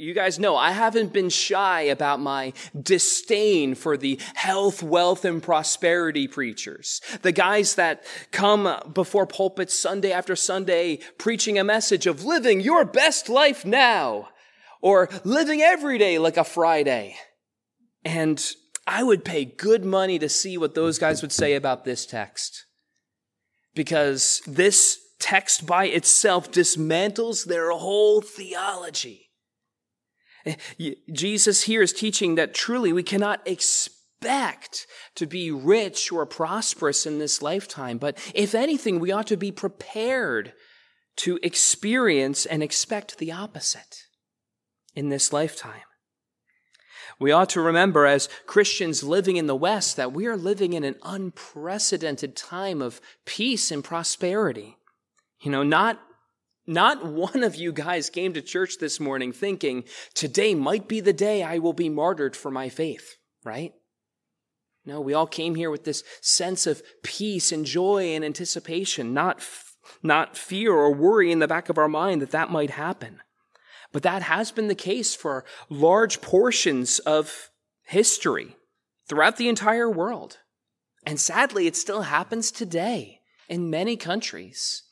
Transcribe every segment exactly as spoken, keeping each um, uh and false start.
You guys know I haven't been shy about my disdain for the health, wealth, and prosperity preachers. The guys that come before pulpits Sunday after Sunday preaching a message of living your best life now or living every day like a Friday. And I would pay good money to see what those guys would say about this text, because this text by itself dismantles their whole theology. Jesus here is teaching that truly we cannot expect to be rich or prosperous in this lifetime, but if anything, we ought to be prepared to experience and expect the opposite in this lifetime. We ought to remember as Christians living in the West that we are living in an unprecedented time of peace and prosperity. You know, not Not one of you guys came to church this morning thinking, today might be the day I will be martyred for my faith, right? No, we all came here with this sense of peace and joy and anticipation, not, not fear or worry in the back of our mind that that might happen. But that has been the case for large portions of history throughout the entire world. And sadly, it still happens today in many countries.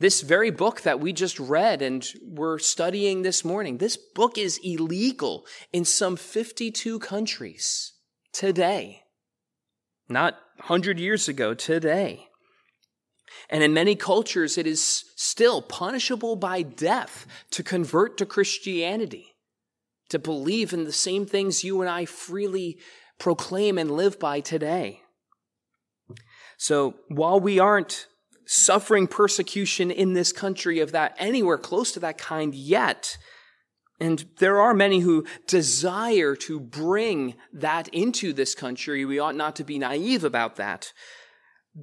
This very book that we just read and we're studying this morning, this book is illegal in some fifty-two countries today. Not one hundred years ago, today. And in many cultures, it is still punishable by death to convert to Christianity, to believe in the same things you and I freely proclaim and live by today. So while we aren't suffering persecution in this country of that anywhere close to that kind yet, and there are many who desire to bring that into this country, we ought not to be naive about that.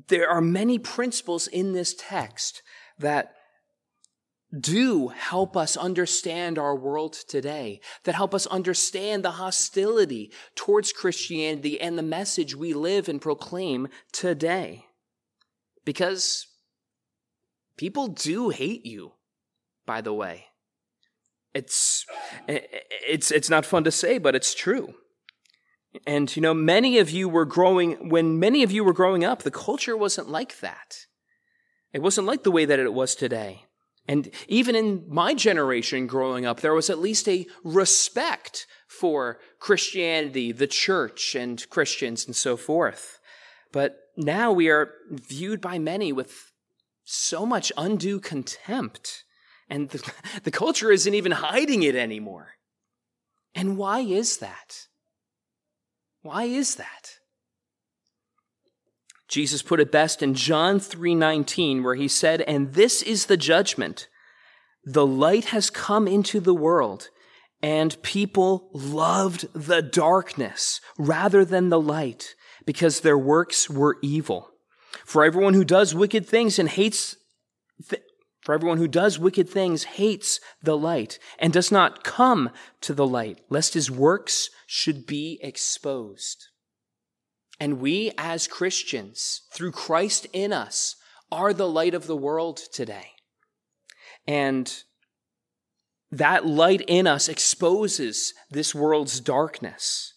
There are many principles in this text that do help us understand our world today, that help us understand the hostility towards Christianity and the message we live and proclaim today. Because people do hate you, by the way. It's it's it's not fun to say, but it's true. And you know, many of you were growing when many of you were growing up, the culture wasn't like that. It wasn't like the way that it was today. And even in my generation growing up, there was at least a respect for Christianity, the church, and Christians, and so forth. But now we are viewed by many with so much undue contempt, and the, the culture isn't even hiding it anymore. And why is that? Why is that? Jesus put it best in John three nineteen, where he said, "And this is the judgment. The light has come into the world, and people loved the darkness rather than the light, because their works were evil. For everyone who does wicked things and hates, th- for everyone who does wicked things hates the light and does not come to the light, lest his works should be exposed." And we as Christians, through Christ in us, are the light of the world today. And that light in us exposes this world's darkness.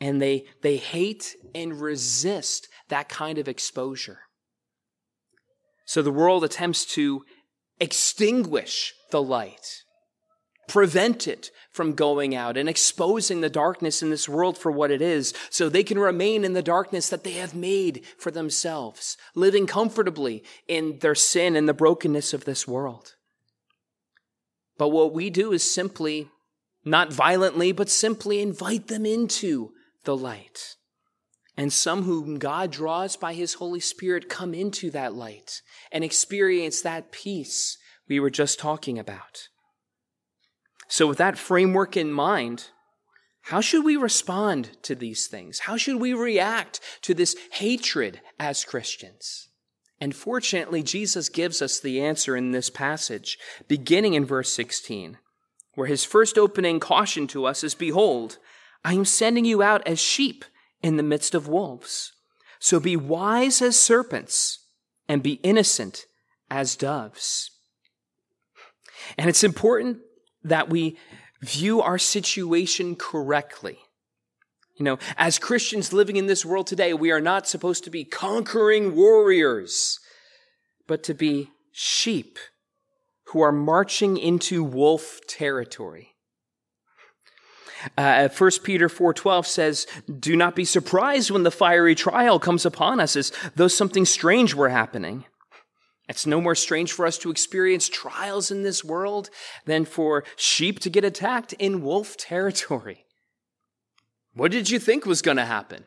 And they they hate and resist that kind of exposure. So the world attempts to extinguish the light, prevent it from going out and exposing the darkness in this world for what it is, so they can remain in the darkness that they have made for themselves, living comfortably in their sin and the brokenness of this world. But what we do is simply, not violently, but simply invite them into the light. And some whom God draws by his Holy Spirit come into that light and experience that peace we were just talking about. So with that framework in mind, how should we respond to these things? How should we react to this hatred as Christians? And fortunately, Jesus gives us the answer in this passage, beginning in verse sixteen, where his first opening caution to us is, "Behold, I am sending you out as sheep in the midst of wolves. So be wise as serpents and be innocent as doves." And it's important that we view our situation correctly. You know, as Christians living in this world today, we are not supposed to be conquering warriors, but to be sheep who are marching into wolf territory. Uh, First Peter four twelve says, "Do not be surprised when the fiery trial comes upon us as though something strange were happening." It's no more strange for us to experience trials in this world than for sheep to get attacked in wolf territory. What did you think was going to happen?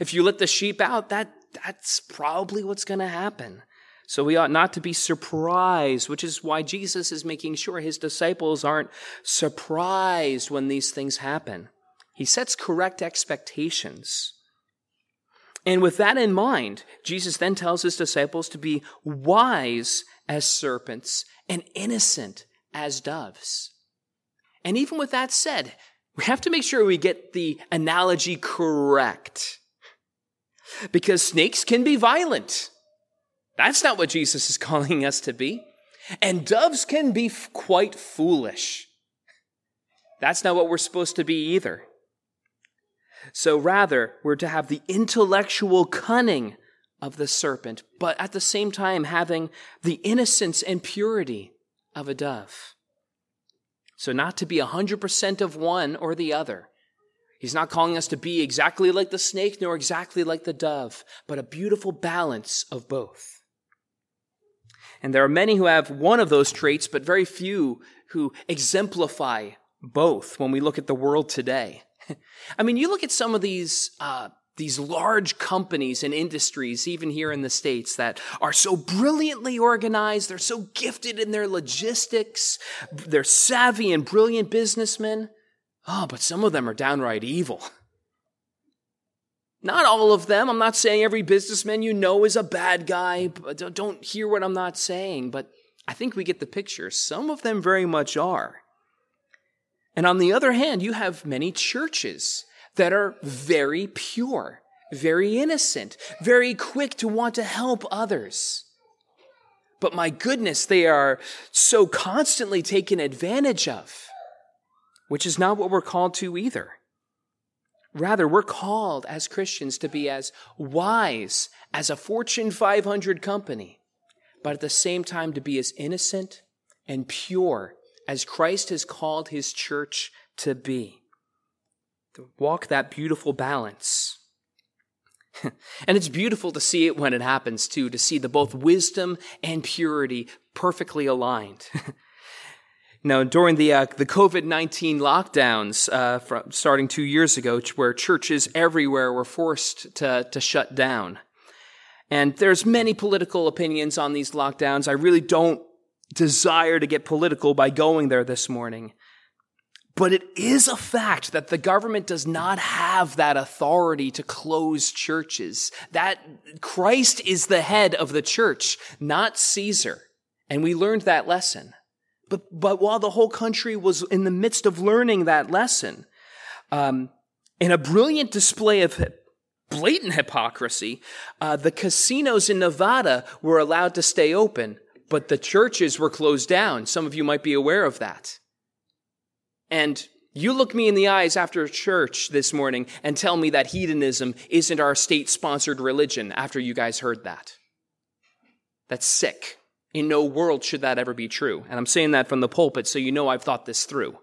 If you let the sheep out, that that's probably what's going to happen. So we ought not to be surprised, which is why Jesus is making sure his disciples aren't surprised when these things happen. He sets correct expectations. And with that in mind, Jesus then tells his disciples to be wise as serpents and innocent as doves. And even with that said, we have to make sure we get the analogy correct, because snakes can be violent. That's not what Jesus is calling us to be. And doves can be f- quite foolish. That's not what we're supposed to be either. So rather, we're to have the intellectual cunning of the serpent, but at the same time having the innocence and purity of a dove. So not to be one hundred percent of one or the other. He's not calling us to be exactly like the snake nor exactly like the dove, but a beautiful balance of both. And there are many who have one of those traits, but very few who exemplify both when we look at the world today. I mean, you look at some of these uh, these large companies and industries, even here in the States, that are so brilliantly organized, they're so gifted in their logistics, they're savvy and brilliant businessmen. Oh, but some of them are downright evil. Not all of them. I'm not saying every businessman you know is a bad guy. Don't hear what I'm not saying, but I think we get the picture. Some of them very much are. And on the other hand, you have many churches that are very pure, very innocent, very quick to want to help others. But my goodness, they are so constantly taken advantage of, which is not what we're called to either. Rather, we're called as Christians to be as wise as a Fortune five hundred company, but at the same time to be as innocent and pure as Christ has called his church to be. To walk that beautiful balance. And it's beautiful to see it when it happens too, to see the both wisdom and purity perfectly aligned. Now, during the uh, the covid nineteen lockdowns uh, from starting two years ago, where churches everywhere were forced to, to shut down, and there's many political opinions on these lockdowns. I really don't desire to get political by going there this morning, but it is a fact that the government does not have that authority to close churches. That Christ is the head of the church, not Caesar, and we learned that lesson. But, but while the whole country was in the midst of learning that lesson, um, in a brilliant display of hip, blatant hypocrisy, uh, the casinos in Nevada were allowed to stay open, but the churches were closed down. Some of you might be aware of that. And you look me in the eyes after church this morning and tell me that hedonism isn't our state-sponsored religion after you guys heard that. That's sick. In no world should that ever be true. And I'm saying that from the pulpit, so you know I've thought this through.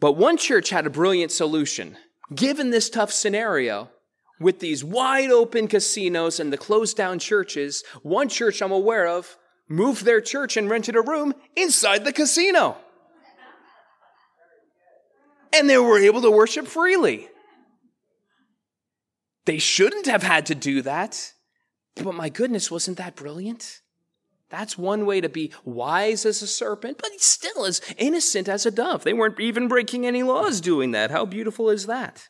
But one church had a brilliant solution. Given this tough scenario, with these wide open casinos and the closed down churches, one church I'm aware of moved their church and rented a room inside the casino. And they were able to worship freely. They shouldn't have had to do that. But my goodness, wasn't that brilliant? That's one way to be wise as a serpent, but still as innocent as a dove. They weren't even breaking any laws doing that. How beautiful is that?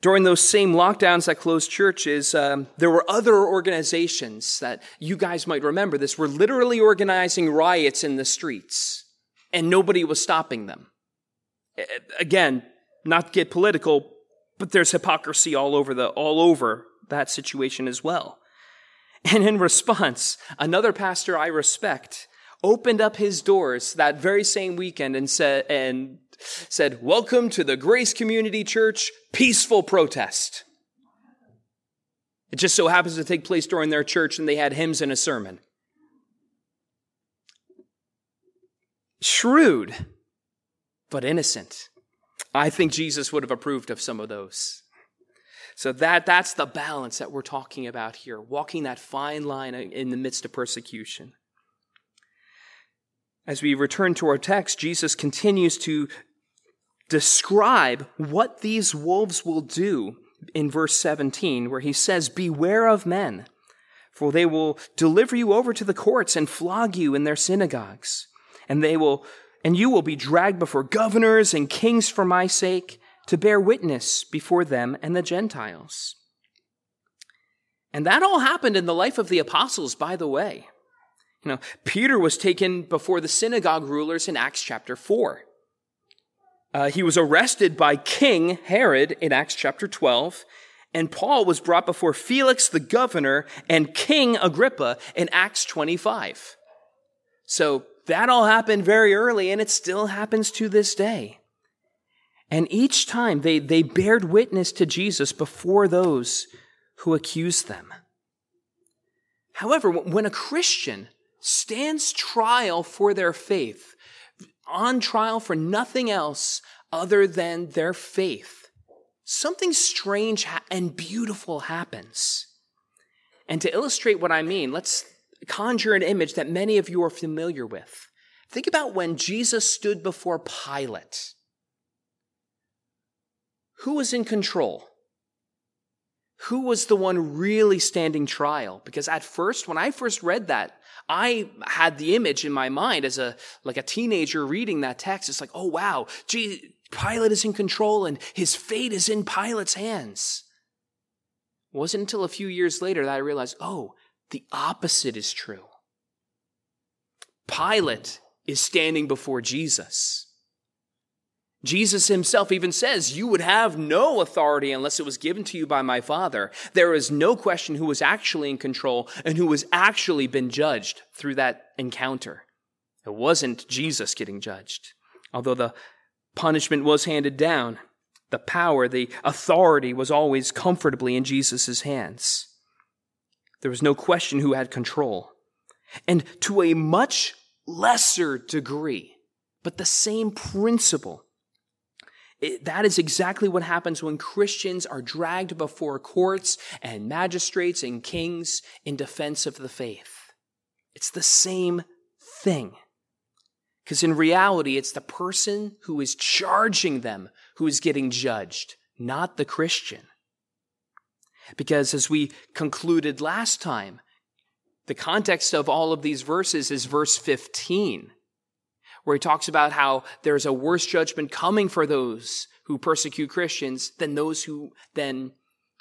During those same lockdowns that closed churches, um, there were other organizations that you guys might remember this were literally organizing riots in the streets, and nobody was stopping them. Again, not to get political, but there's hypocrisy all over the all over that situation as well. And in response, another pastor I respect opened up his doors that very same weekend and said, and said, "Welcome to the Grace Community Church peaceful protest." It just so happens to take place during their church, and they had hymns and a sermon. Shrewd, but innocent. I think Jesus would have approved of some of those. So that, that's the balance that we're talking about here, walking that fine line in the midst of persecution. As we return to our text, Jesus continues to describe what these wolves will do in verse seventeen, where he says, "Beware of men, for they will deliver you over to the courts and flog you in their synagogues, and they will, and you will be dragged before governors and kings for my sake, to bear witness before them and the Gentiles." And that all happened in the life of the apostles, by the way. You know, Peter was taken before the synagogue rulers in Acts chapter four. Uh, he was arrested by King Herod in Acts chapter twelve, and Paul was brought before Felix the governor and King Agrippa in Acts twenty-five. So that all happened very early, and it still happens to this day. And each time they, they bared witness to Jesus before those who accused them. However, when a Christian stands trial for their faith, on trial for nothing else other than their faith, something strange ha- and beautiful happens. And to illustrate what I mean, let's conjure an image that many of you are familiar with. Think about when Jesus stood before Pilate. Who was in control? Who was the one really standing trial? Because at first, when I first read that, I had the image in my mind as a like a teenager reading that text. It's like, oh, wow, gee, Pilate is in control and his fate is in Pilate's hands. It wasn't until a few years later that I realized, oh, the opposite is true. Pilate is standing before Jesus. Jesus himself even says, "You would have no authority unless it was given to you by my Father." There is no question who was actually in control and who has actually been judged through that encounter. It wasn't Jesus getting judged. Although the punishment was handed down, the power, the authority was always comfortably in Jesus' hands. There was no question who had control. And to a much lesser degree, but the same principle, It, that is exactly what happens when Christians are dragged before courts and magistrates and kings in defense of the faith. It's the same thing. Because in reality, it's the person who is charging them who is getting judged, not the Christian. Because as we concluded last time, the context of all of these verses is verse fifteen. Where he talks about how there's a worse judgment coming for those who persecute Christians than those who, than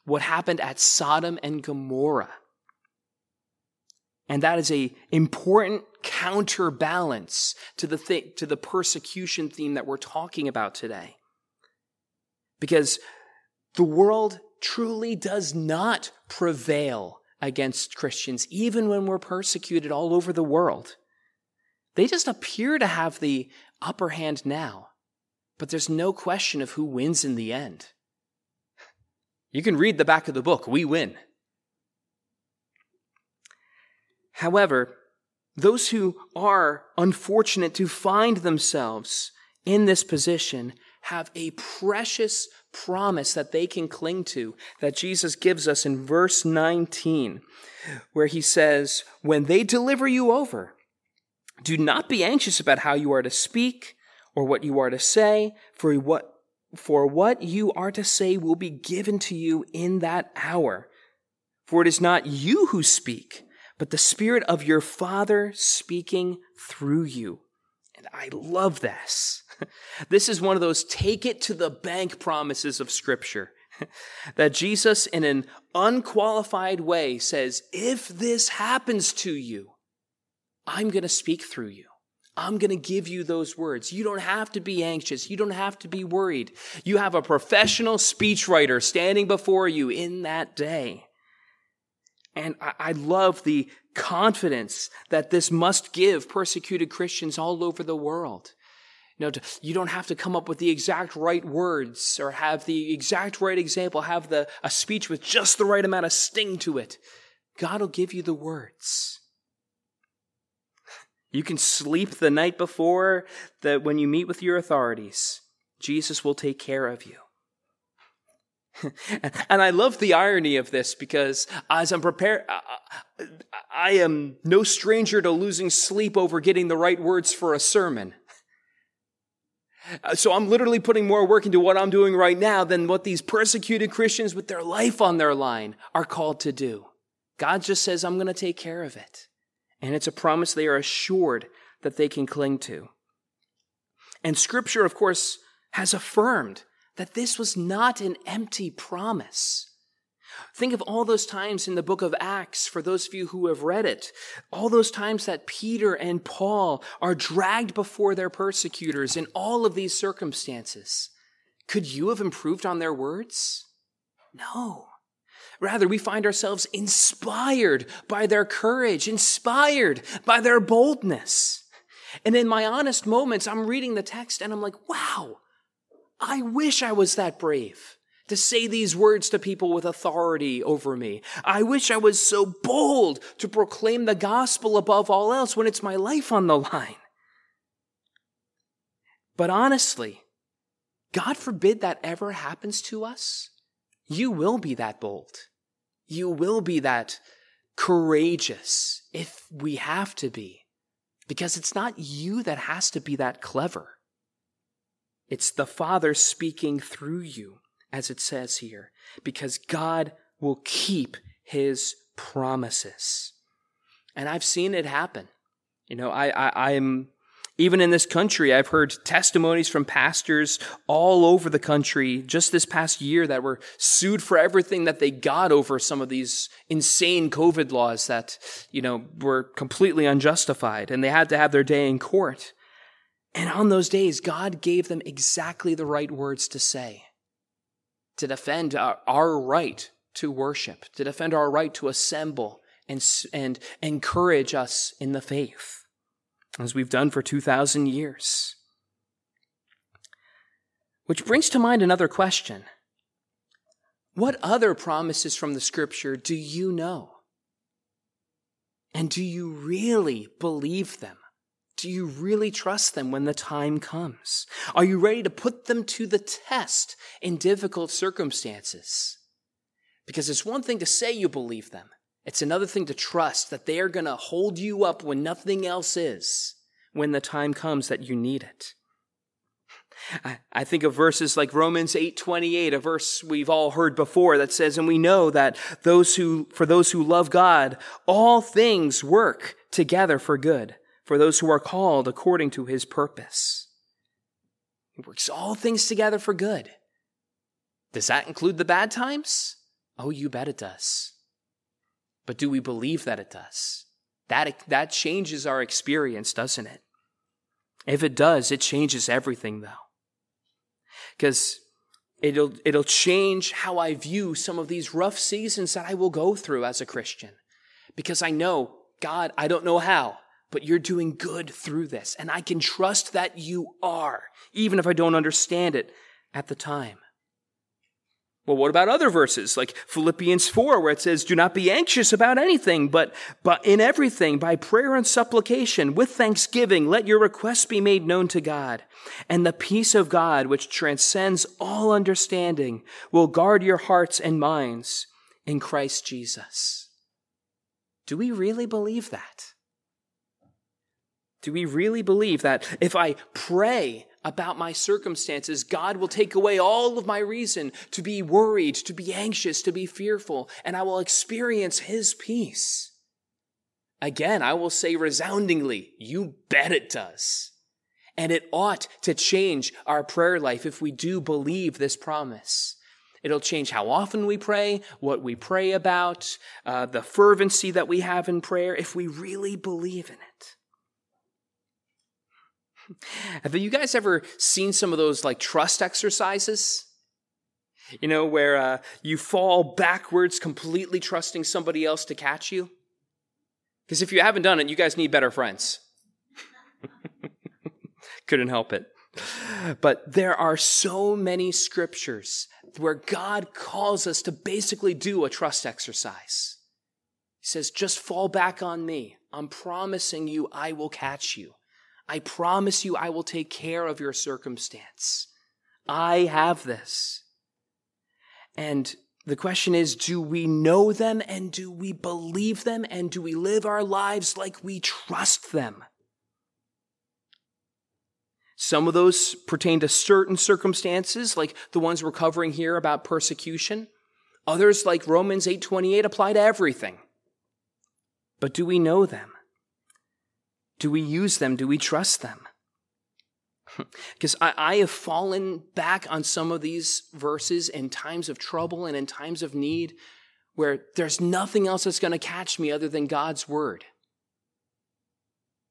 what happened at Sodom and Gomorrah. And that is a important counterbalance to the th- to the persecution theme that we're talking about today. Because the world truly does not prevail against Christians, even when we're persecuted all over the world. They just appear to have the upper hand now, but there's no question of who wins in the end. You can read the back of the book, we win. However, those who are unfortunate to find themselves in this position have a precious promise that they can cling to, that Jesus gives us in verse nineteen, where he says, "When they deliver you over, do not be anxious about how you are to speak or what you are to say, for what, for what you are to say will be given to you in that hour. For it is not you who speak, but the Spirit of your Father speaking through you." And I love this. This is one of those take it to the bank promises of Scripture. That Jesus, in an unqualified way, says, if this happens to you, I'm going to speak through you. I'm going to give you those words. You don't have to be anxious. You don't have to be worried. You have a professional speechwriter standing before you in that day. And I love the confidence that this must give persecuted Christians all over the world. You know, you don't have to come up with the exact right words or have the exact right example, have the a speech with just the right amount of sting to it. God will give you the words. You can sleep the night before that when you meet with your authorities. Jesus will take care of you. And I love the irony of this because as I'm prepared, I, I am no stranger to losing sleep over getting the right words for a sermon. So I'm literally putting more work into what I'm doing right now than what these persecuted Christians with their life on their line are called to do. God just says, I'm going to take care of it. And it's a promise they are assured that they can cling to. And Scripture, of course, has affirmed that this was not an empty promise. Think of all those times in the book of Acts, for those of you who have read it, all those times that Peter and Paul are dragged before their persecutors in all of these circumstances. Could you have improved on their words? No. Rather, we find ourselves inspired by their courage, inspired by their boldness. And in my honest moments, I'm reading the text and I'm like, wow, I wish I was that brave to say these words to people with authority over me. I wish I was so bold to proclaim the gospel above all else when it's my life on the line. But honestly, God forbid that ever happens to us. You will be that bold. You will be that courageous if we have to be, because it's not you that has to be that clever. It's the Father speaking through you, as it says here, because God will keep his promises. And I've seen it happen. You know, I, I, I'm, even in this country, I've heard testimonies from pastors all over the country just this past year that were sued for everything that they got over some of these insane COVID laws that, you know, were completely unjustified, and they had to have their day in court. And on those days, God gave them exactly the right words to say, to defend our right to worship, to defend our right to assemble and, and encourage us in the faith, as we've done for two thousand years. Which brings to mind another question. What other promises from the Scripture do you know? And do you really believe them? Do you really trust them when the time comes? Are you ready to put them to the test in difficult circumstances? Because it's one thing to say you believe them. It's another thing to trust that they are going to hold you up when nothing else is, when the time comes that you need it. I, I think of verses like Romans eight twenty-eight, a verse we've all heard before that says, and we know that those who, for those who love God, all things work together for good, for those who are called according to his purpose. He works all things together for good. Does that include the bad times? Oh, you bet it does. But do we believe that it does? That, that changes our experience, doesn't it? If it does, it changes everything, though. Because it'll, it'll change how I view some of these rough seasons that I will go through as a Christian. Because I know, God, I don't know how, but you're doing good through this, and I can trust that you are, even if I don't understand it at the time. Well, what about other verses like Philippians four, where it says, do not be anxious about anything, but, but in everything, by prayer and supplication, with thanksgiving, let your requests be made known to God. And the peace of God, which transcends all understanding, will guard your hearts and minds in Christ Jesus. Do we really believe that? Do we really believe that if I pray about my circumstances, God will take away all of my reason to be worried, to be anxious, to be fearful, and I will experience his peace? Again, I will say resoundingly, you bet it does. And it ought to change our prayer life if we do believe this promise. It'll change how often we pray, what we pray about, uh, the fervency that we have in prayer, if we really believe in it. Have you guys ever seen some of those like trust exercises? You know, where uh, you fall backwards, completely trusting somebody else to catch you? Because if you haven't done it, you guys need better friends. Couldn't help it. But there are so many scriptures where God calls us to basically do a trust exercise. He says, just fall back on me. I'm promising you I will catch you. I promise you I will take care of your circumstance. I have this. And the question is, do we know them and do we believe them and do we live our lives like we trust them? Some of those pertain to certain circumstances, like the ones we're covering here about persecution. Others, like Romans eight twenty-eight, apply to everything. But do we know them? Do we use them? Do we trust them? Because I, I have fallen back on some of these verses in times of trouble and in times of need where there's nothing else that's going to catch me other than God's word.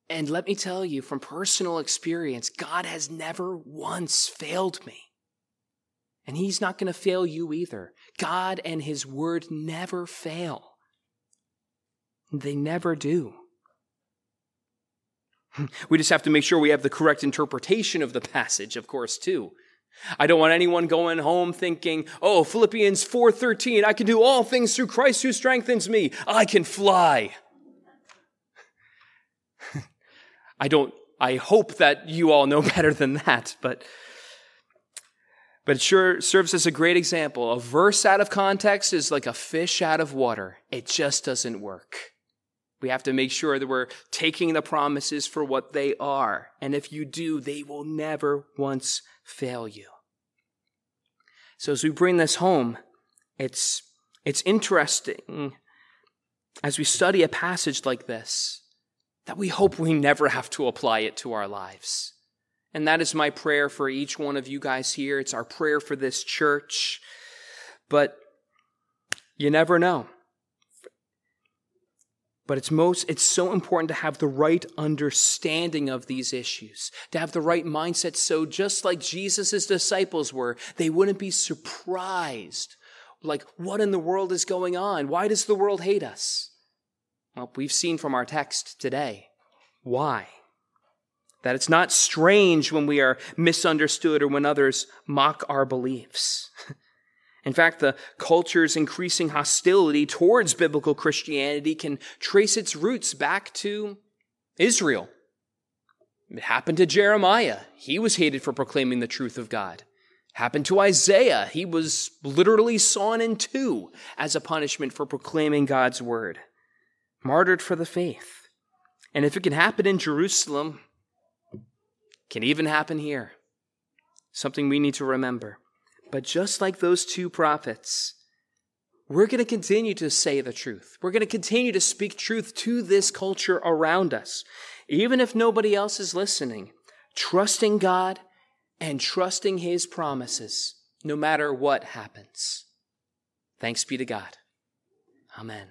And let me tell you from personal experience, God has never once failed me. And he's not going to fail you either. God and his word never fail. They never do. We just have to make sure we have the correct interpretation of the passage, of course, too. I don't want anyone going home thinking, oh, Philippians four thirteen, I can do all things through Christ who strengthens me. I can fly. I don't, I hope that you all know better than that, but, but it sure serves as a great example. A verse out of context is like a fish out of water. It just doesn't work. We have to make sure that we're taking the promises for what they are. And if you do, they will never once fail you. So as we bring this home, it's, it's interesting as we study a passage like this, that we hope we never have to apply it to our lives. And that is my prayer for each one of you guys here. It's our prayer for this church. But you never know. But it's most, it's so important to have the right understanding of these issues, to have the right mindset. So just like Jesus' disciples were, they wouldn't be surprised. Like, what in the world is going on? Why does the world hate us? Well, we've seen from our text today why. That it's not strange when we are misunderstood or when others mock our beliefs. In fact, the culture's increasing hostility towards biblical Christianity can trace its roots back to Israel. It happened to Jeremiah. He was hated for proclaiming the truth of God. It happened to Isaiah. He was literally sawn in two as a punishment for proclaiming God's word. Martyred for the faith. And if it can happen in Jerusalem, it can even happen here. Something we need to remember. But just like those two prophets, we're going to continue to say the truth. We're going to continue to speak truth to this culture around us, even if nobody else is listening, trusting God and trusting his promises, no matter what happens. Thanks be to God. Amen.